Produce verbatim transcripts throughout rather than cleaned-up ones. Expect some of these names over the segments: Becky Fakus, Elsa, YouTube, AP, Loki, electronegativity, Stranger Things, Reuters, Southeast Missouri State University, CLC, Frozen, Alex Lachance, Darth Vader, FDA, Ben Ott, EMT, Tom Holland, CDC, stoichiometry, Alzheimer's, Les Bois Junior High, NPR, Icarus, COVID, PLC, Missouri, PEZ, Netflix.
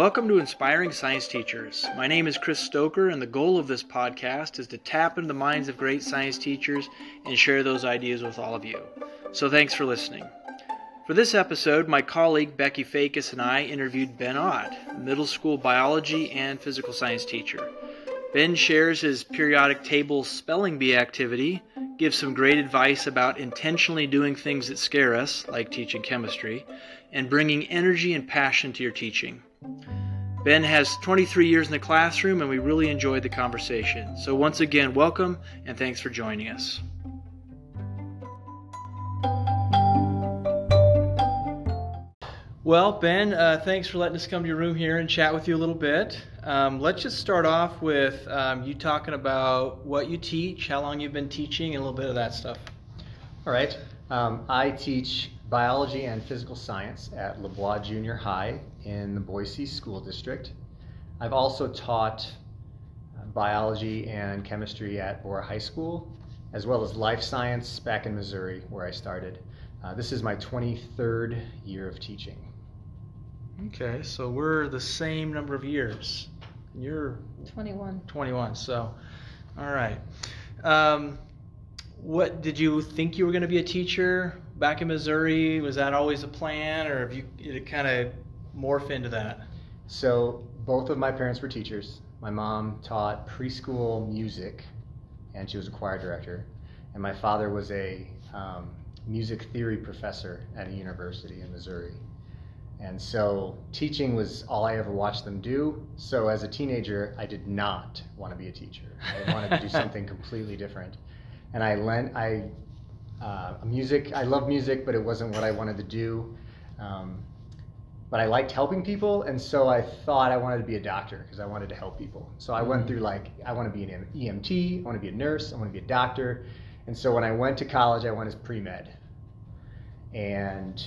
Welcome to Inspiring Science Teachers. My name is Chris Stoker, and the goal of this podcast is to tap into the minds of great science teachers and share those ideas with all of you. So thanks for listening. For this episode, my colleague Becky Fakus and I interviewed Ben Ott, middle school biology and physical science teacher. Ben shares his periodic table spelling bee activity, gives some great advice about intentionally doing things that scare us, like teaching chemistry, and bringing energy and passion to your teaching. Ben has twenty-three years in the classroom, and we really enjoyed the conversation. So once again, welcome, and thanks for joining us. Well, Ben, uh, thanks for letting us come to your room here and chat with you a little bit. Um, let's just start off with um, you talking about what you teach, how long you've been teaching, and a little bit of that stuff. All right. Um, I teach biology and physical science at Les Bois Junior High in the Boise School District. I've also taught biology and chemistry at Borah High School, as well as life science back in Missouri, where I started. Uh, this is my twenty-third year of teaching. Okay, so we're the same number of years. You're twenty-one. twenty-one. So, all right. Um, what did you think you were going to be a teacher back in Missouri? Was that always a plan, or have you did it kind of morph into that? So both of my parents were teachers. My mom taught preschool music, and she was a choir director, and my father was a um, music theory professor at a university in Missouri. And so teaching was all I ever watched them do. So as a teenager, I did not want to be a teacher. I wanted to do something completely different. And I lent, I, uh, music, I love music, but it wasn't what I wanted to do. Um, but I liked helping people. And so I thought I wanted to be a doctor because I wanted to help people. So I went through like, I want to be an E M T, I want to be a nurse, I want to be a doctor. And so when I went to college, I went as pre-med. And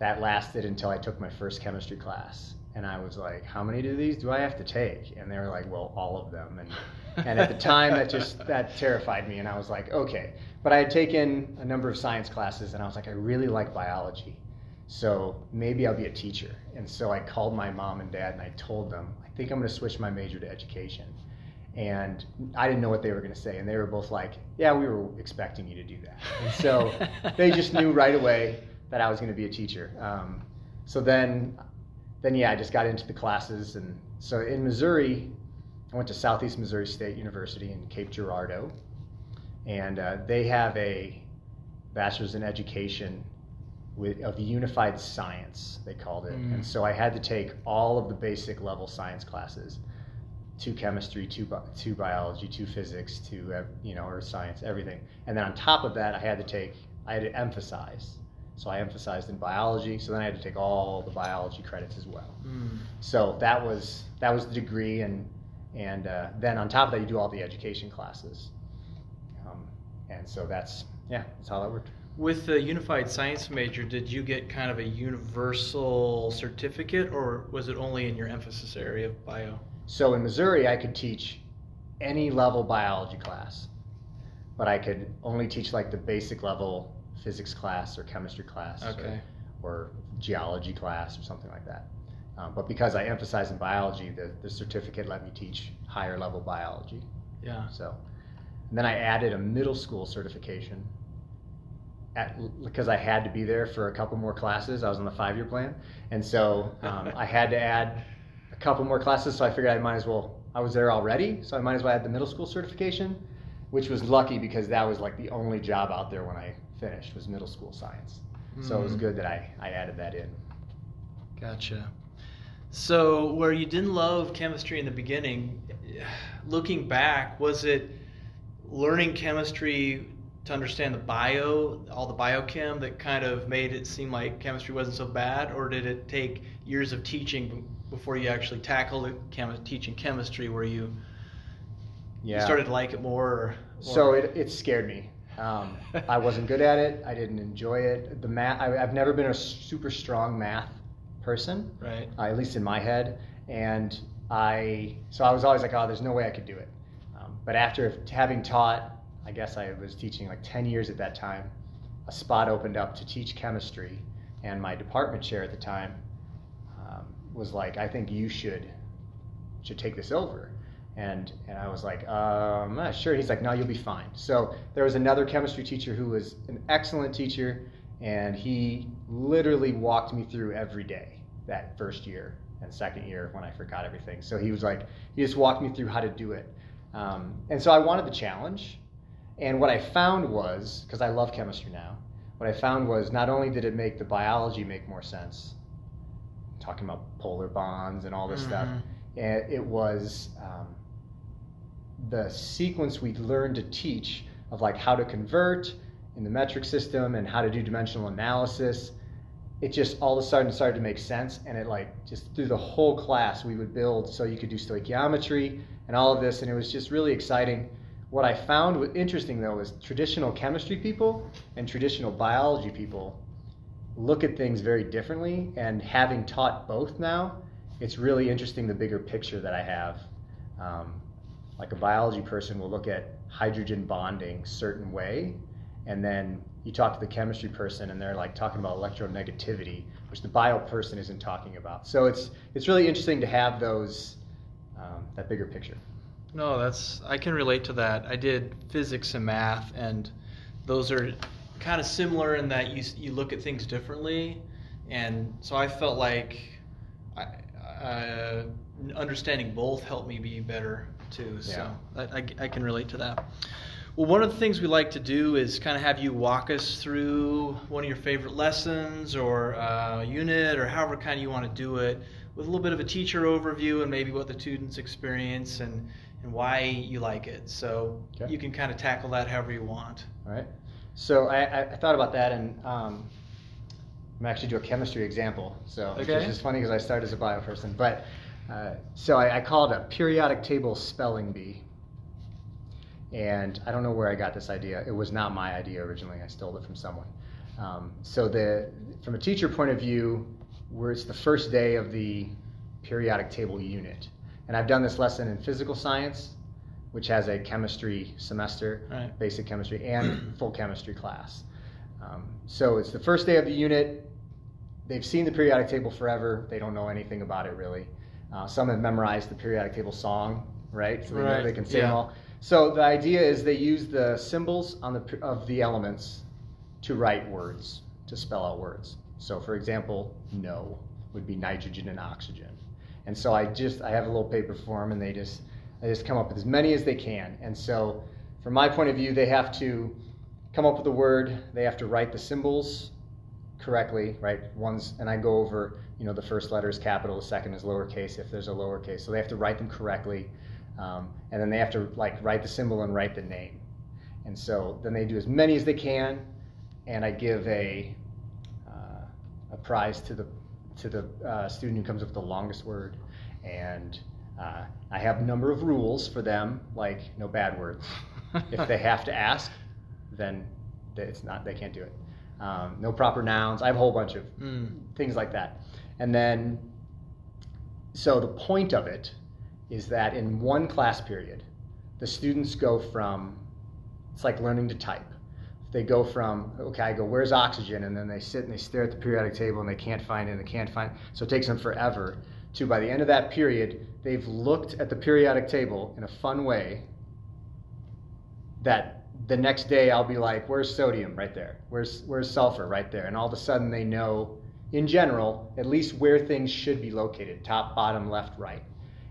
that lasted until I took my first chemistry class. And I was like, how many of these do I have to take? And they were like, well, all of them. And, and at the time, that just that terrified me. And I was like, okay. But I had taken a number of science classes, and I was like, I really like biology. So maybe I'll be a teacher. And so I called my mom and dad, and I told them, I think I'm going to switch my major to education. And I didn't know what they were going to say. And they were both like, yeah, we were expecting you to do that. And so they just knew right away that I was going to be a teacher. Um, so then, then yeah, I just got into the classes. And so in Missouri, I went to Southeast Missouri State University in Cape Girardeau. And uh, they have a bachelor's in education with, of unified science, they called it. Mm. And so I had to take all of the basic level science classes. Two chemistry, two bi- two biology, two physics, two uh, you know earth science, everything. And then on top of that, I had to take, I had to emphasize. So I emphasized in biology. So then I had to take all the biology credits as well. Mm. So that was that was the degree, and and uh, then on top of that, you do all the education classes. Um, and so that's yeah, that's how that worked. With the unified science major, did you get kind of a universal certificate, or was it only in your emphasis area of bio? So in Missouri, I could teach any level biology class, but I could only teach like the basic level physics class or chemistry class, okay, or, or geology class or something like that. Um, but because I emphasized in biology, the, the certificate let me teach higher level biology. Yeah. So, and then I added a middle school certification at, because I had to be there for a couple more classes. I was on the five-year plan, and so um, I had to add couple more classes, so I figured I might as well, I was there already, so I might as well add the middle school certification, which was lucky because that was like the only job out there when I finished was middle school science. Mm. So it was good that I, I added that in. Gotcha. So where you didn't love chemistry in the beginning, looking back, was it learning chemistry to understand the bio, all the biochem that kind of made it seem like chemistry wasn't so bad, or did it take years of teaching before you actually tackled chem- teaching chemistry where you, yeah. you started to like it more? Or, or... So it, it scared me. Um, I wasn't good at it. I didn't enjoy it. The math, I, I've never been a super strong math person, right? Uh, at least in my head. And I, so I was always like, oh, there's no way I could do it. Um, but after having taught, I guess I was teaching like ten years at that time, a spot opened up to teach chemistry, and my department chair at the time was like, I think you should should take this over. And and I was like, um, I'm not sure. He's like, no, you'll be fine. So there was another chemistry teacher who was an excellent teacher, and he literally walked me through every day that first year and second year when I forgot everything. So he was like, he just walked me through how to do it. Um, and so I wanted the challenge. And what I found was, because I love chemistry now, what I found was not only did it make the biology make more sense, talking about polar bonds and all this mm-hmm. stuff, and it was um, the sequence we'd learned to teach of like how to convert in the metric system and how to do dimensional analysis. It just all of a sudden started to make sense, and it like just through the whole class we would build so you could do stoichiometry and all of this, and it was just really exciting. What I found was interesting though is traditional chemistry people and traditional biology people look at things very differently, and having taught both now, it's really interesting the bigger picture that I have. Um, like a biology person will look at hydrogen bonding certain way, and then you talk to the chemistry person and they're like talking about electronegativity, which the bio person isn't talking about. So it's it's really interesting to have those um, that bigger picture. No, that's I can relate to that. I did physics and math, and those are kind of similar in that you you look at things differently, and so I felt like I, uh, understanding both helped me be better too. Yeah. So I, I, I can relate to that. Well, one of the things we like to do is kind of have you walk us through one of your favorite lessons or uh, unit or however kind of you want to do it, with a little bit of a teacher overview and maybe what the students experience and, and why you like it. So okay. You can kind of tackle that however you want. All right. So I, I thought about that, and um, I'm actually doing a chemistry example. So okay. Which is funny because I started as a bio person. But uh, so I, I call it a periodic table spelling bee. And I don't know where I got this idea. It was not my idea originally. I stole it from someone. Um, so the, from a teacher point of view, where it's the first day of the periodic table unit. And I've done this lesson in physical science, which has a chemistry semester, right. Basic chemistry, and full chemistry class. Um, so it's the first day of the unit. They've seen the periodic table forever. They don't know anything about it, really. Uh, some have memorized the periodic table song, right? So they right. know they can sing yeah. all. So the idea is they use the symbols on the, of the elements to write words, to spell out words. So for example, no would be nitrogen and oxygen. And so I just, I have a little paper form, and they just, I just come up with as many as they can. And so from my point of view, they have to come up with a word, they have to write the symbols correctly, right? One's, and I go over, you know, the first letter is capital, the second is lowercase, if there's a lowercase. So they have to write them correctly. Um, and then they have to like write the symbol and write the name. And so then they do as many as they can, and I give a uh, a prize to the to the uh, student who comes up with the longest word. And uh, I have a number of rules for them, like no bad words. If they have to ask, then it's not they can't do it. Um, no proper nouns. I have a whole bunch of mm. things like that. And then so the point of it is that in one class period, the students go from, it's like learning to type. They go from, okay, I go, where's oxygen? And then they sit and they stare at the periodic table and they can't find it and they can't find it. So it takes them forever to, by the end of that period, they've looked at the periodic table in a fun way that the next day I'll be like, where's sodium? Right there. Where's, where's sulfur? Right there. And all of a sudden they know, in general, at least where things should be located, top, bottom, left, right.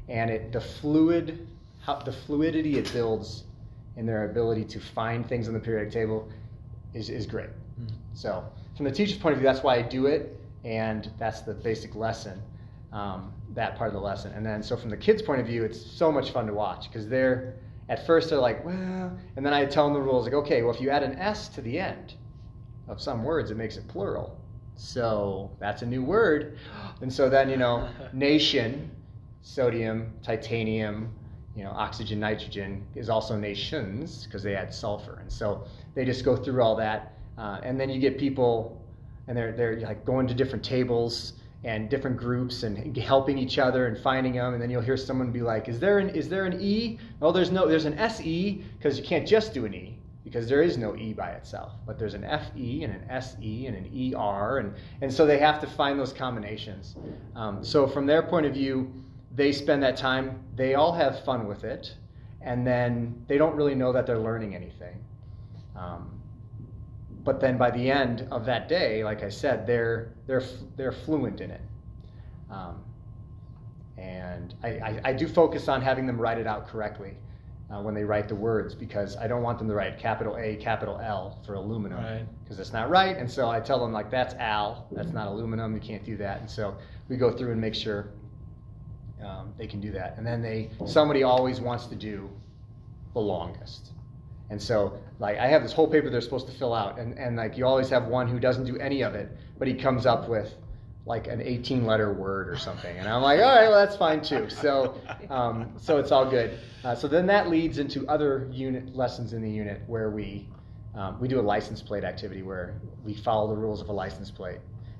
And it, the fluid, how, the fluidity it builds in their ability to find things on the periodic table is, is great. Mm-hmm. So from the teacher's point of view, that's why I do it, and that's the basic lesson, um, that part of the lesson. And then so from the kid's point of view, it's so much fun to watch, because they're, at first they're like, well, and then I tell them the rules, like, okay, well, if you add an S to the end of some words, it makes it plural. So that's a new word. And so then, you know, nation, sodium, titanium, you know, oxygen, nitrogen is also nations because they add sulfur. And so they just go through all that. Uh, and then you get people, and they're, they're like going to different tables and different groups and helping each other and finding them. And then you'll hear someone be like, is there an, is there an E? Oh, there's no, there's an S E, because you can't just do an E. because there is no E by itself, but there's an F E and an S E and an E R, and, and so they have to find those combinations. Um, so from their point of view, they spend that time, they all have fun with it, and then they don't really know that they're learning anything. Um, but then by the end of that day, like I said, they're, they're, they're fluent in it. Um, and I, I, I do focus on having them write it out correctly. Uh, when they write the words, because I don't want them to write capital A, capital L for aluminum, because right. It's not right. And so I tell them, like, that's Al, that's not aluminum, you can't do that. And so we go through and make sure um, they can do that. And then they, somebody always wants to do the longest. And so, like, I have this whole paper they're supposed to fill out, and, and like, you always have one who doesn't do any of it, but he comes up with like an eighteen letter word or something. And I'm like, all right, well, that's fine too. So um, so it's all good. Uh, so then that leads into other unit lessons in the unit where we, um, we do a license plate activity where we follow the rules of a license plate.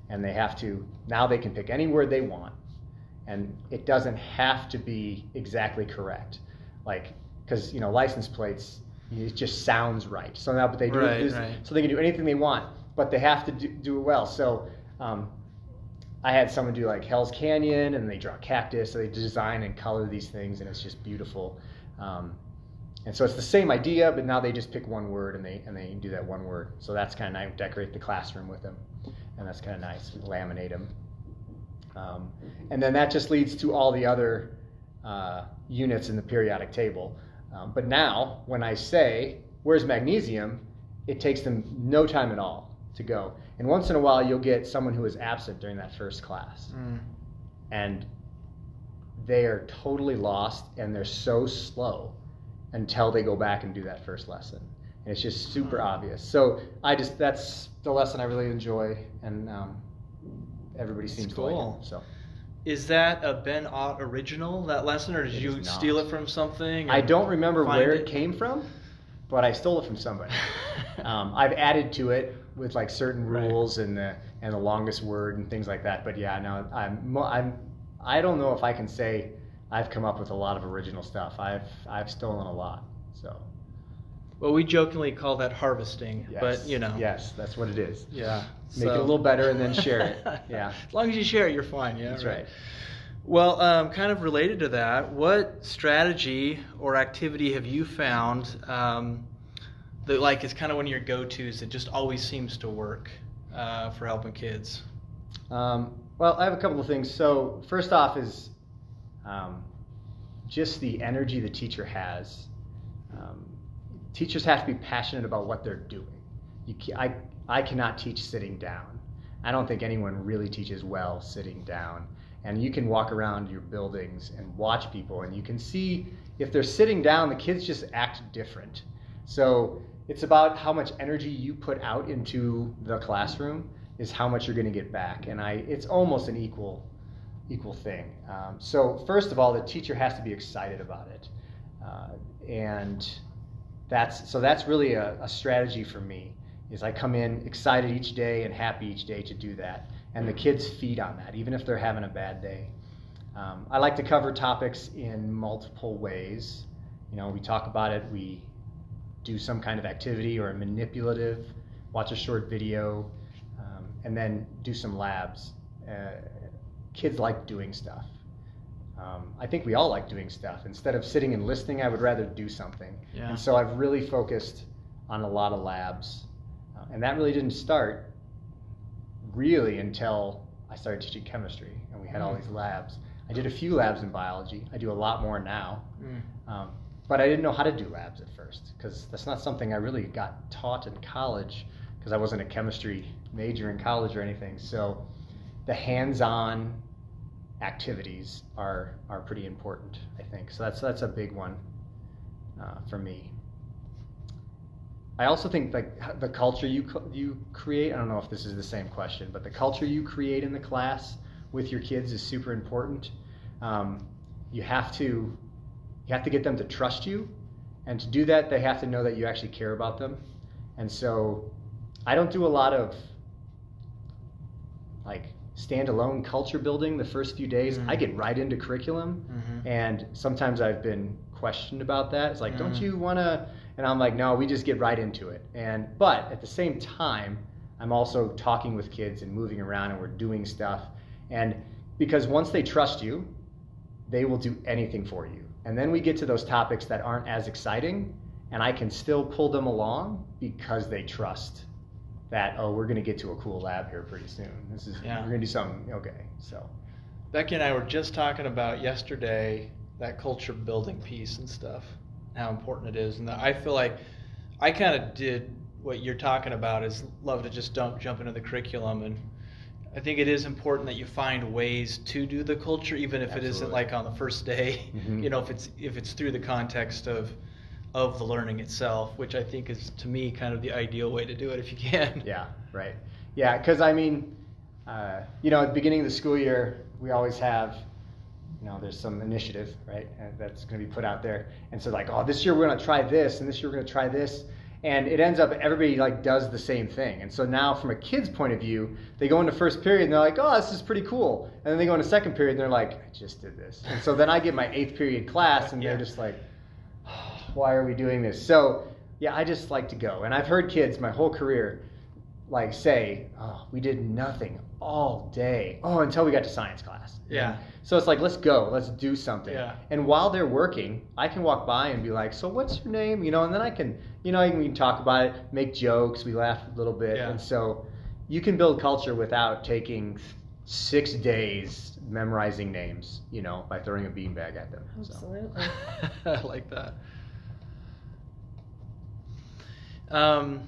And they have to, now they can pick any word they want. And it doesn't have to be exactly correct. Like, because, you know, license plates, it just sounds right. So now, but they do right, it, right. So they can do anything they want, but they have to do, do it well. So, um, I had someone do like Hell's Canyon, and they draw cactus, so they design and color these things, and it's just beautiful. Um, and so it's the same idea, but now they just pick one word, and they and they do that one word. So that's kind of nice. Decorate the classroom with them, and that's kind of nice. We laminate them. Um, and then that just leads to all the other uh, units in the periodic table. Um, but now, when I say, where's magnesium, it takes them no time at all to go. And once in a while, you'll get someone who is absent during that first class. Mm. And they are totally lost, and they're so slow until they go back and do that first lesson. And it's just super obvious. So I just, that's the lesson I really enjoy, and um, everybody that's seems cool. to like it. So. Is that a Ben Ott original, that lesson, or did it you steal it from something? I don't remember where it? it came from, but I stole it from somebody. um, I've added to it with like certain rules right. and the and the longest word and things like that. But yeah, no, I'm I'm I don't know if I can say I've come up with a lot of original stuff. I've I've stolen a lot. So. Well, we jokingly call that harvesting, yes. but you know. Yes, that's what it is. Yeah. Make so. it a little better and then share it. Yeah. As long as you share it, you're fine. Yeah. That's right. right. Well, um, kind of related to that, what strategy or activity have you found? Um, That, like, it's kind of one of your go-tos that just always seems to work uh, for helping kids? Um, well, I have a couple of things. So first off is um, just the energy the teacher has. Um, teachers have to be passionate about what they're doing. You ca- I, I cannot teach sitting down. I don't think anyone really teaches well sitting down. And you can walk around your buildings and watch people, and you can see if they're sitting down, the kids just act different. So it's about how much energy you put out into the classroom is how much you're going to get back. And I, it's almost an equal equal thing. Um, so first of all, the teacher has to be excited about it. Uh, and that's so that's really a, a strategy for me, is I come in excited each day and happy each day to do that. And the kids feed on that, even if they're having a bad day. Um, I like to cover topics in multiple ways. You know, we talk about it, we do some kind of activity or a manipulative, watch a short video, um, and then do some labs. Uh, kids like doing stuff. Um, I think we all like doing stuff. Instead of sitting and listening, I would rather do something. Yeah. And so I've really focused on a lot of labs. Uh, and that really didn't start really until I started teaching chemistry and we had all these labs. I did a few labs in biology. I do a lot more now. Mm. Um, But I didn't know how to do labs at first, because that's not something I really got taught in college, because I wasn't a chemistry major in college or anything. So the hands-on activities are are pretty important, I think. So that's that's a big one uh, for me. I also think like the culture you you create, I don't know if this is the same question, but the culture you create in the class with your kids is super important. Um, you have to. You have to get them to trust you, and to do that, they have to know that you actually care about them. And so I don't do a lot of like standalone culture building the first few days. Mm-hmm. I get right into curriculum, mm-hmm. and sometimes I've been questioned about that. It's like, mm-hmm. don't you want to, And I'm like, no, we just get right into it. And but at the same time, I'm also talking with kids and moving around, and we're doing stuff. And because once they trust you, they will do anything for you. And then we get to those topics that aren't as exciting, and I can still pull them along because they trust that, oh, we're going to get to a cool lab here pretty soon. This is yeah. We're going to do something. Okay. So Becky and I were just talking about yesterday that culture building piece and stuff, how important it is. And I feel like I kind of did what you're talking about, is love to just dump, jump into the curriculum. And I think it is important that you find ways to do the culture, even if Absolutely. It isn't like on the first day, mm-hmm. you know, if it's if it's through the context of of the learning itself, which I think is, to me, kind of the ideal way to do it if you can. Yeah, right. Yeah, because I mean, uh, you know, at the beginning of the school year, we always have, you know, there's some initiative, right, that's going to be put out there. And so like, oh, this year we're going to try this, and this year we're going to try this. And it ends up everybody like does the same thing. And so now from a kid's point of view, they go into first period and they're like, oh, this is pretty cool. And then they go into second period and they're like, I just did this. And so then I get my eighth period class and yeah. they're just like, oh, why are we doing this? So yeah, I just like to go. And I've heard kids my whole career like say, oh, we did nothing all day. Oh, until we got to science class. Yeah. And so it's like, let's go, let's do something. Yeah. And while they're working, I can walk by and be like, so what's your name? You know, and then I can, you know, we can talk about it, make jokes, we laugh a little bit. Yeah. And so you can build culture without taking six days memorizing names, you know, by throwing a beanbag at them. Absolutely. So. I like that. Um,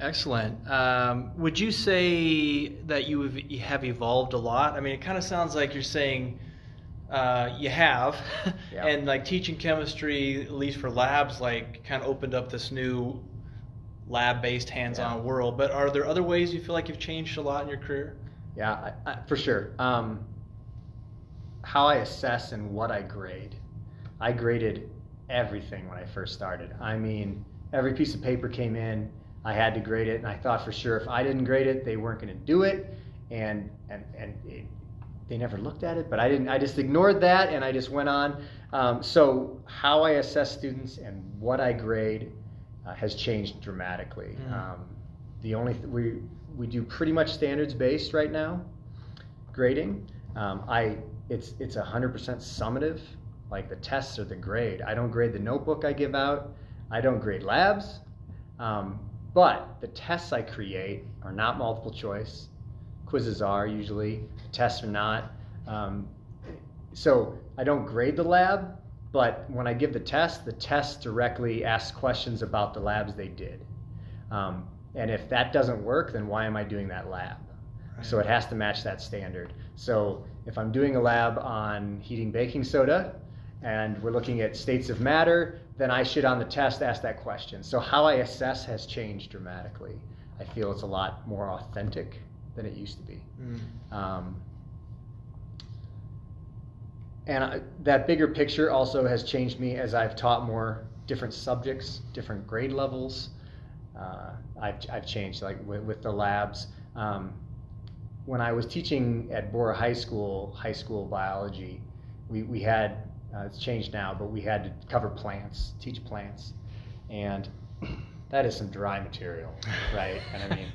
Excellent. Um, would you say that you have, you have evolved a lot? I mean, it kind of sounds like you're saying uh, you have, yeah. and like teaching chemistry, at least for labs, like kind of opened up this new lab-based hands-on yeah. world. But are there other ways you feel like you've changed a lot in your career? Yeah, I, I, for sure. Um, how I assess and what I grade. I graded everything when I first started. I mean, every piece of paper came in. I had to grade it, and I thought for sure if I didn't grade it, they weren't going to do it, and and and it, they never looked at it. But I didn't. I just ignored that, and I just went on. Um, so how I assess students and what I grade uh, has changed dramatically. Mm. Um, the only th- we we do pretty much standards based right now grading. Um, I it's it's one hundred percent summative, like the tests or the grade. I don't grade the notebook I give out. I don't grade labs. Um, But the tests I create are not multiple choice. Quizzes are usually, tests are not. Um, so I don't grade the lab, but when I give the test, the test directly asks questions about the labs they did. Um, and if that doesn't work, then why am I doing that lab? Right. So it has to match that standard. So if I'm doing a lab on heating baking soda, and we're looking at states of matter, then I should on the test ask that question. So how I assess has changed dramatically. I feel it's a lot more authentic than it used to be. Mm. Um, and I, that bigger picture also has changed me as I've taught more different subjects, different grade levels. Uh, I've, I've changed like with, with the labs. Um, when I was teaching at Borah High School, high school biology, we, we had Uh, it's changed now, but we had to cover plants, teach plants, and that is some dry material, right? And I mean,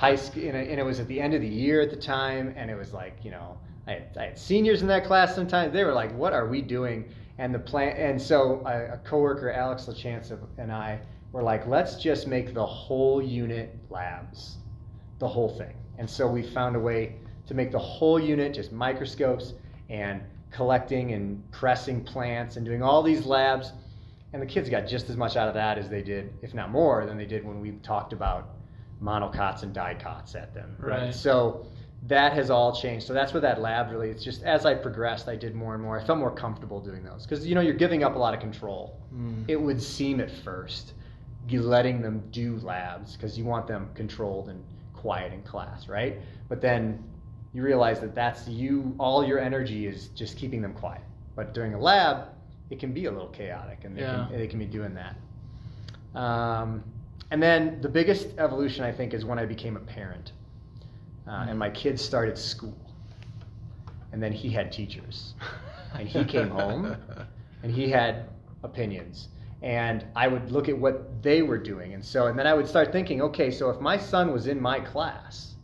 high school, and, and it was at the end of the year at the time, and it was like, you know, I had, I had seniors in that class sometimes. They were like, "What are we doing?" And the plant, and so a, a coworker, Alex Lachance, and I were like, "Let's just make the whole unit labs, the whole thing." And so we found a way to make the whole unit just microscopes and collecting and pressing plants and doing all these labs, and the kids got just as much out of that as they did, if not more, than they did when we talked about monocots and dicots at them. Right. Right. So that has all changed. So that's where that lab really, it's just as I progressed, I did more and more. I felt more comfortable doing those because, you know, you're giving up a lot of control. Mm. It would seem at first, you letting them do labs because you want them controlled and quiet in class, right? But then you realize that that's you, all your energy is just keeping them quiet. But during a lab, it can be a little chaotic, and they, yeah. can, they can be doing that. Um, and then the biggest evolution, I think, is when I became a parent. Uh, mm-hmm. And my kid started school. And then he had teachers. And he came home, and he had opinions. and I would look at what they were doing. And so, and then I would start thinking, okay, so if my son was in my class,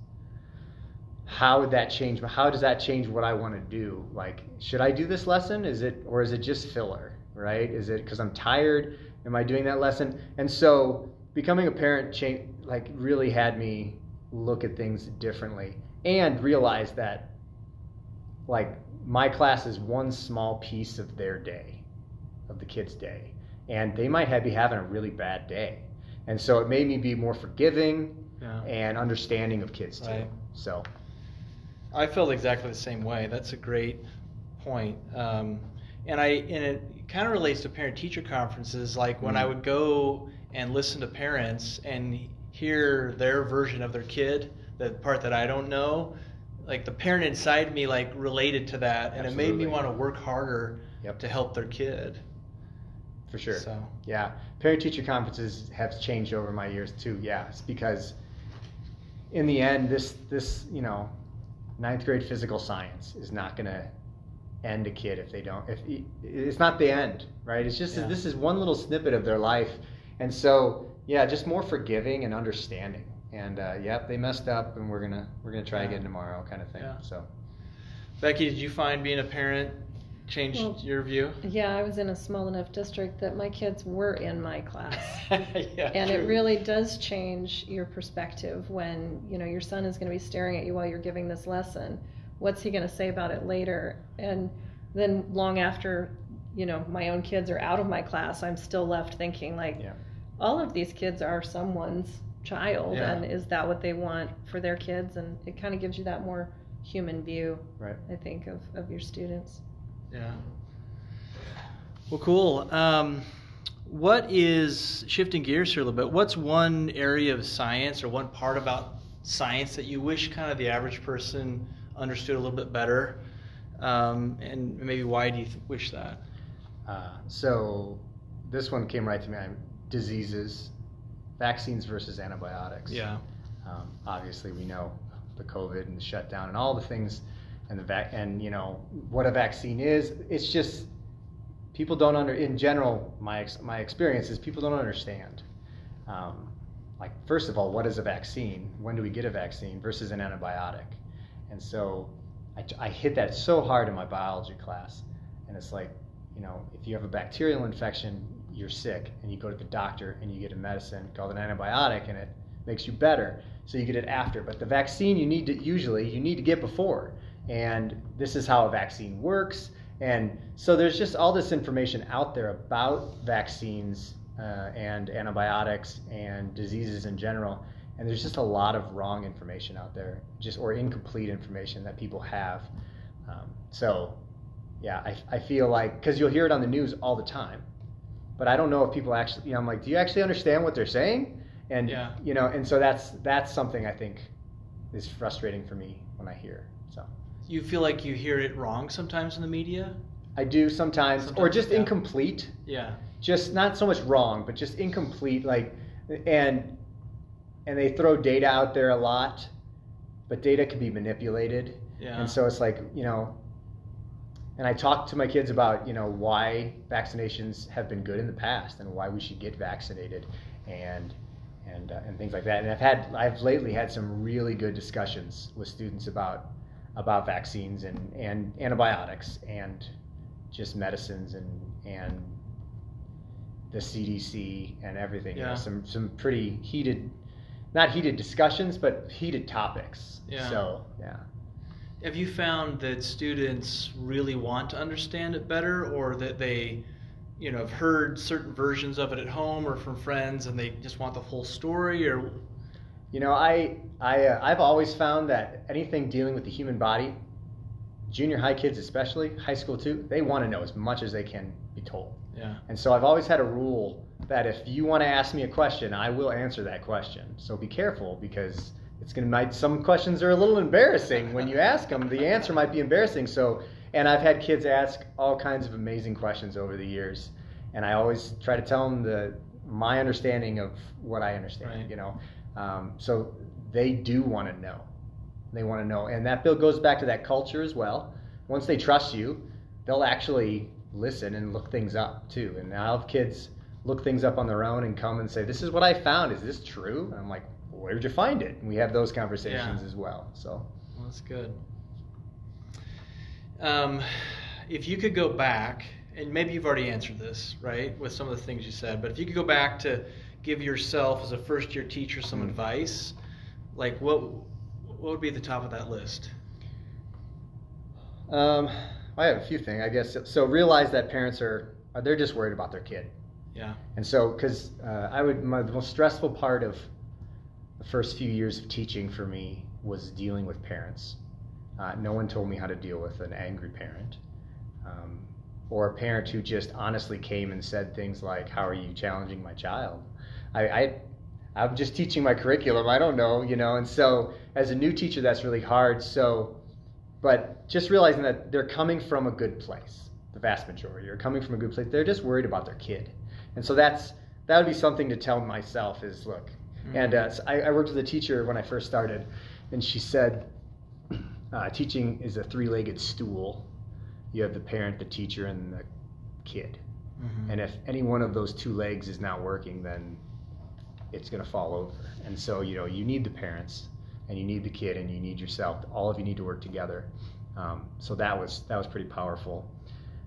how would that change? How does that change what I want to do? Like, should I do this lesson? Is it, or is it just filler, right? Is it because I'm tired? Am I doing that lesson? And so becoming a parent cha- like really had me look at things differently and realize that like my class is one small piece of their day, of the kid's day. And they might have, be having a really bad day. And so it made me be more forgiving yeah. and understanding of kids too. Right. So I felt exactly the same way. That's a great point. Um, and I and it kind of relates to parent-teacher conferences, like when mm-hmm. I would go and listen to parents and hear their version of their kid, the part that I don't know, like the parent inside me like related to that. And Absolutely. It made me want to work harder yep. to help their kid. For sure. So. Yeah. Parent-teacher conferences have changed over my years too. Yeah. It's because in the end, this, this, you know, ninth grade physical science is not going to end a kid if they don't, if it's not the end, right? It's just, yeah. this is one little snippet of their life. And so, yeah, just more forgiving and understanding and, uh, yep, they messed up and we're going to, we're going to try yeah. again tomorrow kind of thing. Yeah. So Becky, did you find being a parent changed well, your view? Yeah, I was in a small enough district that my kids were in my class. yeah, and true. It really does change your perspective when, you know, your son is going to be staring at you while you're giving this lesson. What's he going to say about it later? And then long after, you know, my own kids are out of my class, I'm still left thinking like, yeah. all of these kids are someone's child. Yeah. And is that what they want for their kids? And it kind of gives you that more human view, right. I think, of, of your students. Yeah. Well, cool. Um, what is, shifting gears here a little bit, what's one area of science or one part about science that you wish kind of the average person understood a little bit better? Um, and maybe why do you th- wish that? Uh, so this one came right to me. Diseases, vaccines versus antibiotics. Yeah. Um, obviously, we know the COVID and the shutdown and all the things and the vac- and you know what a vaccine is. It's just people don't under in general my ex- my experience is people don't understand um, like first of all, what is a vaccine, when do we get a vaccine versus an antibiotic? And so I, I hit that so hard in my biology class, and it's like, you know, if you have a bacterial infection, you're sick and you go to the doctor and you get a medicine called an antibiotic and it makes you better, so you get it after. But the vaccine you need to usually you need to get before. And this is how a vaccine works. And so there's just all this information out there about vaccines uh, and antibiotics and diseases in general. And there's just a lot of wrong information out there, just or incomplete information that people have. Um, so, yeah, I, I feel like, because you'll hear it on the news all the time, but I don't know if people actually, you know, I'm like, do you actually understand what they're saying? And, yeah. you know, and so that's that's something I think is frustrating for me when I hear. So. You feel like you hear it wrong sometimes in the media? I do sometimes, sometimes or just yeah. incomplete. Yeah. Just not so much wrong, but just incomplete. Like, and and they throw data out there a lot, but data can be manipulated. Yeah. And so it's like, you know, and I talk to my kids about, you know, why vaccinations have been good in the past and why we should get vaccinated and and uh, and things like that. And I've had I've lately had some really good discussions with students about. about vaccines and, and antibiotics and just medicines and and the C D C and everything. Yeah. You know, some some pretty heated, not heated discussions, but heated topics. Yeah. So, yeah. Have you found that students really want to understand it better, or that they, you know, have heard certain versions of it at home or from friends and they just want the whole story? Or You know, I, I, uh, I've always found that anything dealing with the human body, junior high kids especially, high school too, they want to know as much as they can be told. Yeah. And so I've always had a rule that if you want to ask me a question, I will answer that question. So be careful, because it's going to might some questions are a little embarrassing when you ask them. The answer might be embarrassing. So, and I've had kids ask all kinds of amazing questions over the years, and I always try to tell them the my understanding of what I understand. Right. You know. Um, so they do want to know. They want to know. And that bill goes back to that culture as well. Once they trust you, they'll actually listen and look things up too. And I have kids look things up on their own and come and say, this is what I found. Is this true? And I'm like, where'd you find it? And we have those conversations yeah. as well. So well, that's good. Um, if you could go back, and maybe you've already answered this, right, with some of the things you said, but if you could go back to give yourself as a first-year teacher some mm-hmm. advice, like what what would be at the top of that list? Um, I have a few things, I guess. So realize that parents are, they're just worried about their kid. Yeah. And so, because uh, I would, my, the most stressful part of the first few years of teaching for me was dealing with parents. Uh, no one told me how to deal with an angry parent, um, or a parent who just honestly came and said things like, how are you challenging my child? I, I, I'm just teaching my curriculum. I don't know, you know? And so as a new teacher, that's really hard. So, but just realizing that they're coming from a good place. The vast majority are coming from a good place. They're just worried about their kid. And so that's, that would be something to tell myself is, look, mm-hmm. and uh, so I, I worked with a teacher when I first started, and she said, uh, teaching is a three-legged stool. You have the parent, the teacher, and the kid. Mm-hmm. And if any one of those two legs is not working, then it's gonna fall over. And so, you know, you need the parents, and you need the kid, and you need yourself. All of you need to work together. Um, so that was that was pretty powerful.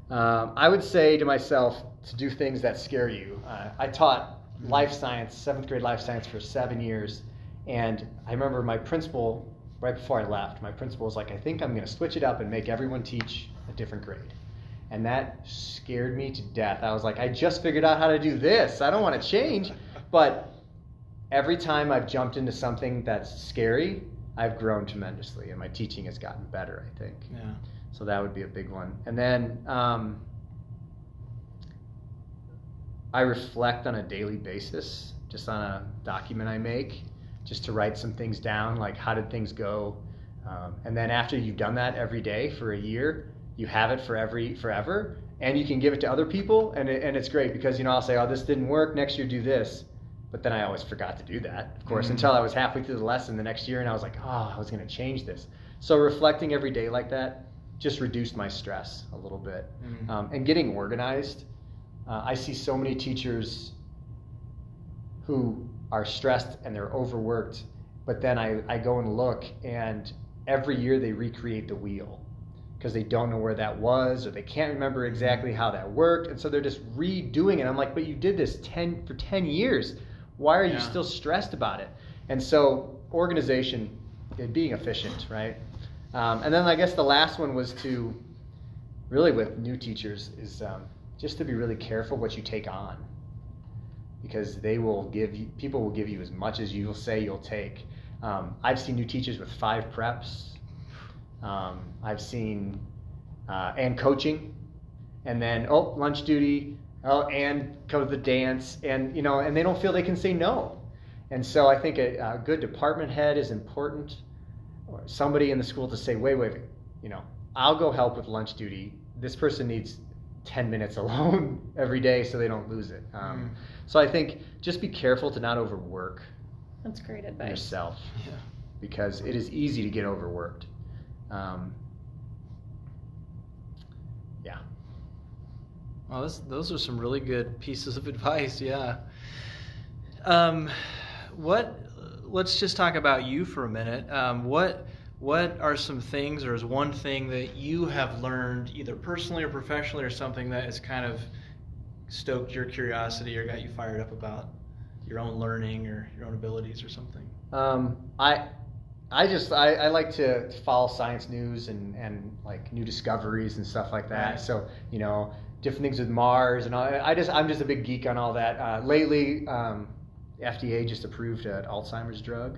Um, I would say to myself to do things that scare you. Uh, I taught life science, seventh grade life science for seven years, and I remember my principal, right before I left, my principal was like, I think I'm gonna switch it up and make everyone teach a different grade. And that scared me to death. I was like, I just figured out how to do this. I don't wanna change, but every time I've jumped into something that's scary, I've grown tremendously, and my teaching has gotten better, I think. Yeah. So that would be a big one. And then um, I reflect on a daily basis, just on a document I make, just to write some things down, like how did things go? Um, and then after you've done that every day for a year, you have it for every forever, and you can give it to other people, and it, and it's great because, you know, I'll say, oh, this didn't work, next year do this. But then I always forgot to do that, of course, mm-hmm. until I was halfway through the lesson the next year, and I was like, oh, I was gonna change this. So reflecting every day like that just reduced my stress a little bit. Mm-hmm. Um, and getting organized. Uh, I see so many teachers who are stressed and they're overworked, but then I, I go and look, and every year they recreate the wheel because they don't know where that was, or they can't remember exactly how that worked, and so they're just redoing it. I'm like, but you did this ten for ten years. Why are yeah. you still stressed about it? And so organization and being efficient, right? Um, and then I guess the last one was to really, with new teachers, is um, just to be really careful what you take on, because they will give you, people will give you as much as you'll say you'll take. Um, I've seen new teachers with five preps. Um, I've seen, uh, and coaching, and then, oh, lunch duty, oh, and go to the dance, and, you know, and they don't feel they can say no. And so I think a, a good department head is important, or somebody in the school to say, wait, wait, wait, you know, I'll go help with lunch duty. This person needs ten minutes alone every day so they don't lose it. Um, mm. So I think just be careful to not overwork. That's great advice. Yourself, yeah. because it is easy to get overworked. Um, yeah. Well, this, those are some really good pieces of advice. Yeah. Um, what? Let's just talk about you for a minute. Um, what? What are some things, or is one thing that you have learned, either personally or professionally, or something that has kind of stoked your curiosity or got you fired up about your own learning or your own abilities or something? Um, I. I just, I, I like to follow science news and, and like new discoveries and stuff like that. Right. So, you know, different things with Mars and all. I just, I'm just a big geek on all that. Uh, lately, um, F D A just approved an Alzheimer's drug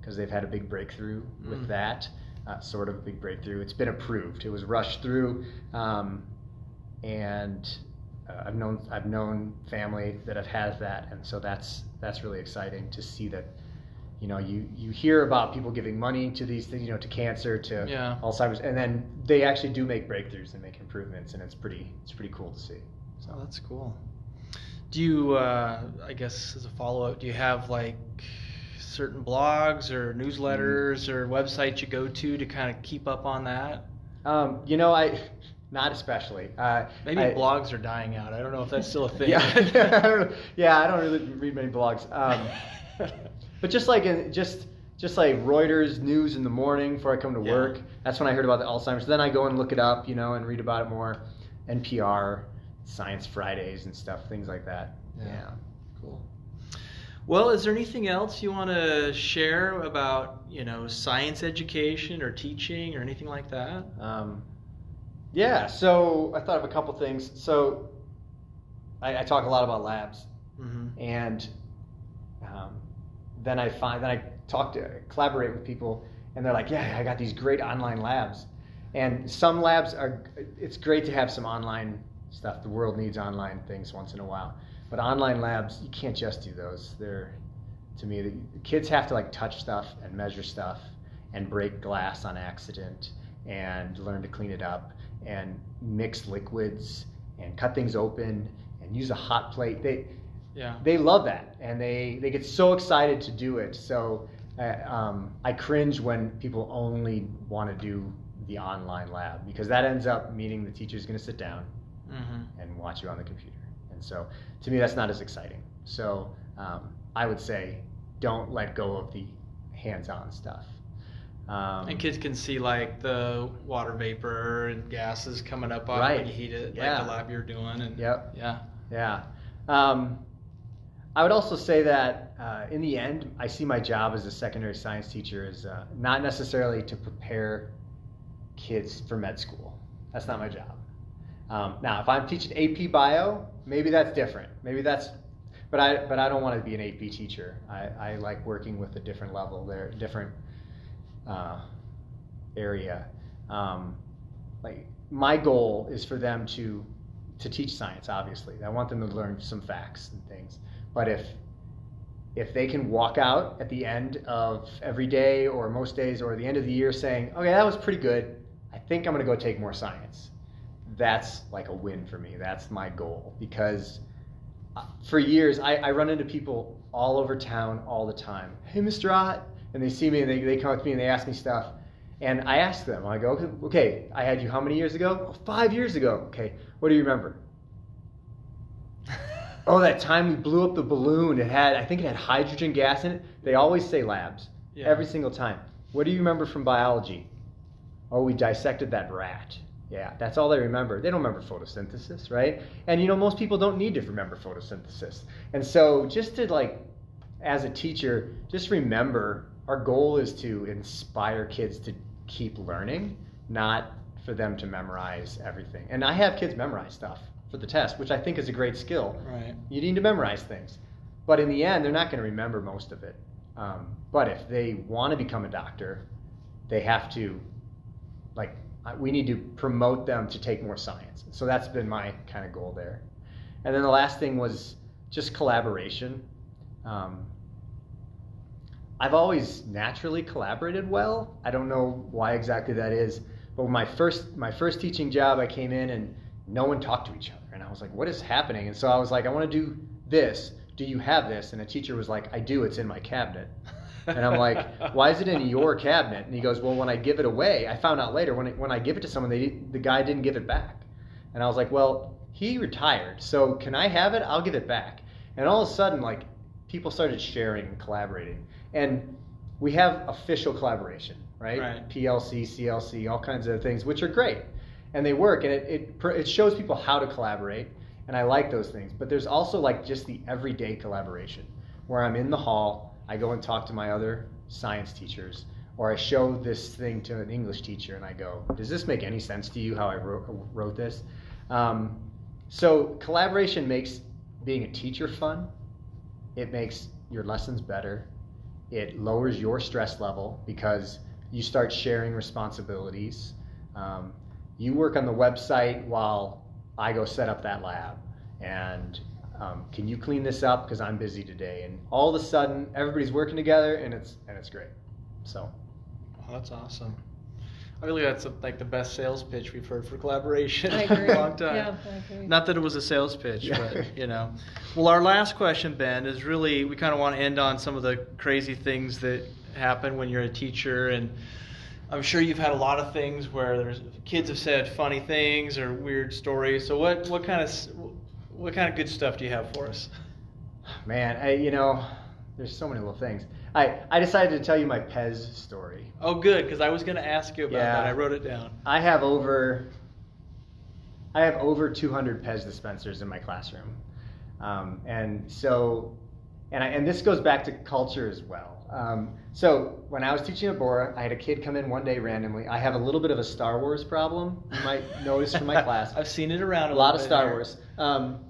because they've had a big breakthrough mm. with that. Uh, sort of a big breakthrough. It's been approved. It was rushed through. Um, and uh, I've known, I've known family that have had that. And so that's, that's really exciting to see that. You know, you, you hear about people giving money to these things, you know, to cancer, to yeah. Alzheimer's, and then they actually do make breakthroughs and make improvements, and it's pretty it's pretty cool to see. So oh, that's cool. Do you, uh, I guess as a follow-up, do you have like certain blogs or newsletters mm-hmm. or websites you go to to kind of keep up on that? Um, you know, I Not especially. Uh, Maybe I, blogs are dying out. I don't know if that's still a thing. Yeah, I don't, yeah, I don't really read many blogs. Um, but just like in, just just like Reuters news in the morning before I come to yeah. work. That's when I heard about the Alzheimer's. Then I go and look it up, you know, and read about it more. N P R, Science Fridays and stuff, things like that. Yeah. yeah. Cool. Well, is there anything else you want to share about, you know, science education or teaching or anything like that? Um, yeah, so I thought of a couple things. So I, I talk a lot about labs, mm-hmm. and um, then I find then I talk to collaborate with people, and they're like, "Yeah, I got these great online labs," and some labs are. It's great to have some online stuff. The world needs online things once in a while. But online labs, you can't just do those. They're, to me, the kids have to like touch stuff and measure stuff and break glass on accident and learn to clean it up and mix liquids and cut things open and use a hot plate. They, yeah. they love that, and they, they get so excited to do it. So uh, um, I cringe when people only want to do the online lab, because that ends up meaning the teacher's going to sit down mm-hmm. and watch you on the computer. So to me, that's not as exciting. So um, I would say don't let go of the hands-on stuff. Um, and kids can see like the water vapor and gases coming up on right. when you heat it, yeah. like the lab you're doing. And yep. Yeah. Yeah. Um, I would also say that uh, in the end, I see my job as a secondary science teacher is uh, not necessarily to prepare kids for med school. That's not my job. Um, now, if I'm teaching A P Bio, maybe that's different. Maybe that's, but I but I don't want to be an A P teacher. I, I like working with a different level there, different uh, area. Um, like my goal is for them to to teach science. Obviously, I want them to learn some facts and things. But if if they can walk out at the end of every day or most days or the end of the year saying, "Okay, that was pretty good. I think I'm going to go take more science." That's like a win for me. That's my goal, because for years I, I run into people all over town all the time. Hey, Mister Ott, and they see me and they, they come up to me and they ask me stuff, and I ask them. I go, okay, okay I had you how many years ago? Oh, five years ago. Okay, what do you remember? Oh, that time we blew up the balloon. It had, I think it had hydrogen gas in it. They always say labs yeah. every single time. What do you remember from biology? Oh, we dissected that rat. Yeah, that's all they remember. They don't remember photosynthesis, right? And you know, most people don't need to remember photosynthesis. And so just to like, as a teacher, just remember our goal is to inspire kids to keep learning, not for them to memorize everything. And I have kids memorize stuff for the test, which I think is a great skill. Right. You need to memorize things. But in the end, they're not gonna remember most of it. Um, but if they wanna become a doctor, they have to like, we need to promote them to take more science. So that's been my kind of goal there. And then the last thing was just collaboration. Um, I've always naturally collaborated well. I don't know why exactly that is, but my first my first teaching job, I came in and no one talked to each other. And I was like, what is happening? And so I was like, I want to do this. Do you have this? And a teacher was like, I do, it's in my cabinet. And I'm like, why is it in your cabinet? And he goes, well, when I give it away, I found out later, when it, when I give it to someone, they, the guy didn't give it back. And I was like, well, he retired, so can I have it? I'll give it back. And all of a sudden, like, people started sharing and collaborating. And we have official collaboration, right? Right. P L C, C L C, all kinds of things, which are great. And they work, and it, it it shows people how to collaborate, and I like those things. But there's also, like, just the everyday collaboration, where I'm in the hall, I go and talk to my other science teachers, or I show this thing to an English teacher and I go, does this make any sense to you how I wrote, wrote this? Um, so collaboration makes being a teacher fun. It makes your lessons better. It lowers your stress level because you start sharing responsibilities. Um, you work on the website while I go set up that lab, and Um, can you clean this up because I'm busy today? And all of a sudden, everybody's working together, and it's and it's great. So, well, that's awesome. I believe that's a, like the best sales pitch we've heard for collaboration I agree. in a long time. Yeah, I agree. Not that it was a sales pitch, yeah. but you know. Well, our last question, Ben, is really we kind of want to end on some of the crazy things that happen when you're a teacher and. I'm sure you've had a lot of things where there's kids have said funny things or weird stories. So what what kind of what kind of good stuff do you have for us? Man, I, you know, there's so many little things. I, I decided to tell you my P E Z story. Oh, good, because I was going to ask you about yeah, that. I wrote it down. I have over I have over two hundred P E Z dispensers in my classroom, um, and so and I, and this goes back to culture as well. Um, so when I was teaching at Borah, I had a kid come in one day randomly. I have a little bit of a Star Wars problem, you might notice from my class. I've seen it around a, a lot of Star there. Wars. Um,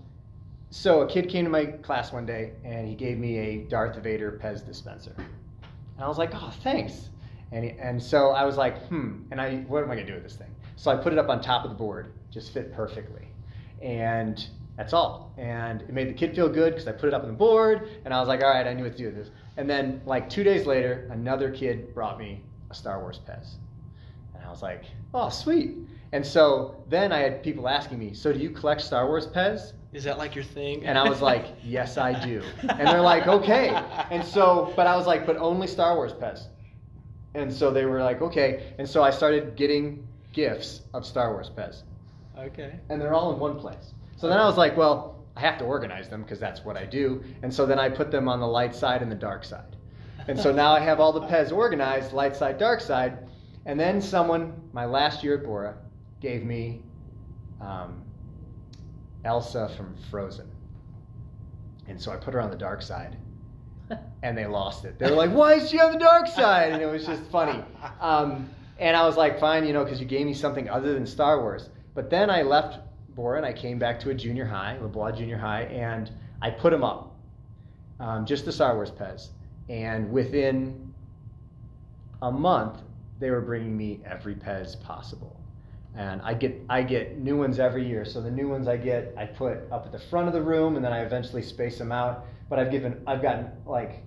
so a kid came to my class one day and he gave me a Darth Vader P E Z dispenser, and I was like, oh, thanks. And he, and so I was like, hmm. And I, what am I gonna do with this thing? So I put it up on top of the board, just fit perfectly, and that's all. And it made the kid feel good because I put it up on the board, and I was like, all right, I knew what to do with this. And then like two days later, another kid brought me a Star Wars P E Z. And I was like, oh, sweet. And so then I had people asking me, so do you collect Star Wars P E Z? Is that like your thing? And I was like, yes, I do. And they're like, okay. And so, but I was like, but only Star Wars P E Z. And so they were like, okay. And so I started getting gifts of Star Wars P E Z. Okay. And they're all in one place. So then I was like, well, I have to organize them because that's what I do. And so then I put them on the light side and the dark side. And so now I have all the P E Z organized, light side, dark side. And then someone, my last year at Borah, gave me um, Elsa from Frozen. And so I put her on the dark side, and they lost it. They were like, why is she on the dark side? And it was just funny. Um, and I was like, fine, you know, because you gave me something other than Star Wars. But then I left Borah and I came back to a junior high, Les Bois Junior High, and I put them up, um, just the Star Wars P E Z. And within a month, they were bringing me every P E Z possible. And I get I get new ones every year. So the new ones I get, I put up at the front of the room, and then I eventually space them out. But I've given I've gotten like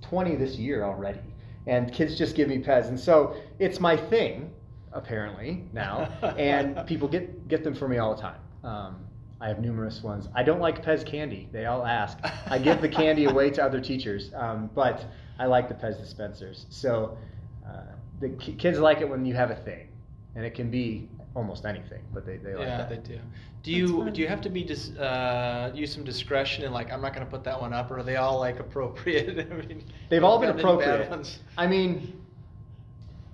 twenty this year already, and kids just give me P E Z, and so it's my thing, apparently now, and people get get them for me all the time. Um, I have numerous ones. I don't like P E Z candy. They all ask. I give the candy away to other teachers, um, but I like the P E Z dispensers. So uh, the k- kids like it when you have a thing, and it can be almost anything, but they, they like yeah, that. Yeah, they do. Do you do you have to be dis- uh, use some discretion and like, I'm not going to put that one up, or are they all like appropriate? I mean, they've all been appropriate. I mean.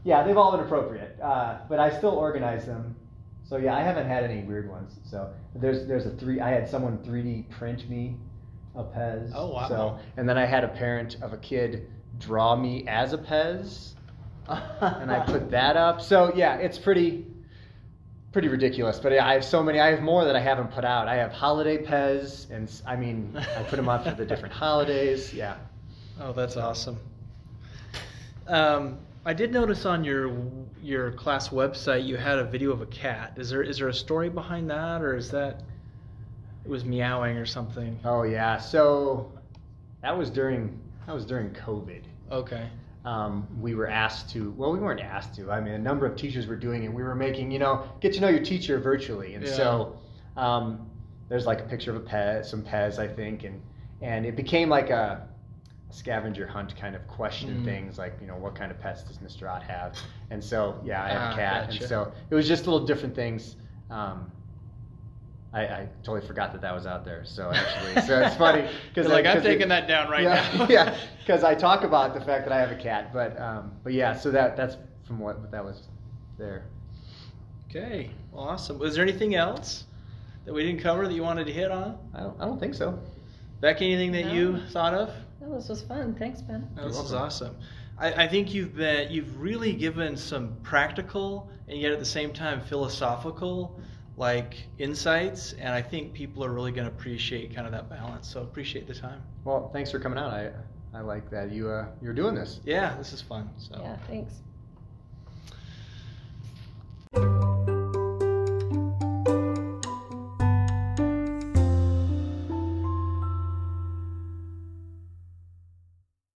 Yeah, they've all been appropriate, uh, but I still organize them. So yeah, I haven't had any weird ones. So there's there's a three. I had someone three D print me a P E Z. Oh wow! So, and then I had a parent of a kid draw me as a P E Z, and I put that up. So yeah, it's pretty pretty ridiculous. But yeah, I have so many. I have more that I haven't put out. I have holiday P E Z, and I mean I put them up for the different holidays. Yeah. Oh, that's awesome. Um. I did notice on your your class website you had a video of a cat. Is there is there a story behind that, or is that it was meowing or something? Oh yeah, so that was during that was during COVID. Okay. Um, we were asked to. Well, we weren't asked to. I mean, a number of teachers were doing it. We were making you know get to know your teacher virtually, and yeah. so um, there's like a picture of a P E Z, some P E Z I think, and and it became like a scavenger hunt kind of question mm. things like, you know, what kind of pets does Mister Ott have? And so, yeah, I have ah, a cat. Gotcha. And so it was just little different things. Um, I, I totally forgot that that was out there. So actually, so it's funny. Cause like, I, cause I'm taking it, that down right yeah, now. yeah. Cause I talk about the fact that I have a cat, but, um, but yeah, so that, that's from what that was there. Okay. Awesome. Was there anything else that we didn't cover that you wanted to hit on? I don't, I don't think so. Becky, anything that no. you thought of? No, this was fun. Thanks, Ben. Oh, this is awesome. I, I think you've been you've really given some practical and yet at the same time philosophical like insights, and I think people are really going to appreciate kind of that balance. So appreciate the time. Well, thanks for coming out. I I like that you uh you're doing this. Yeah, this is fun. So yeah, thanks.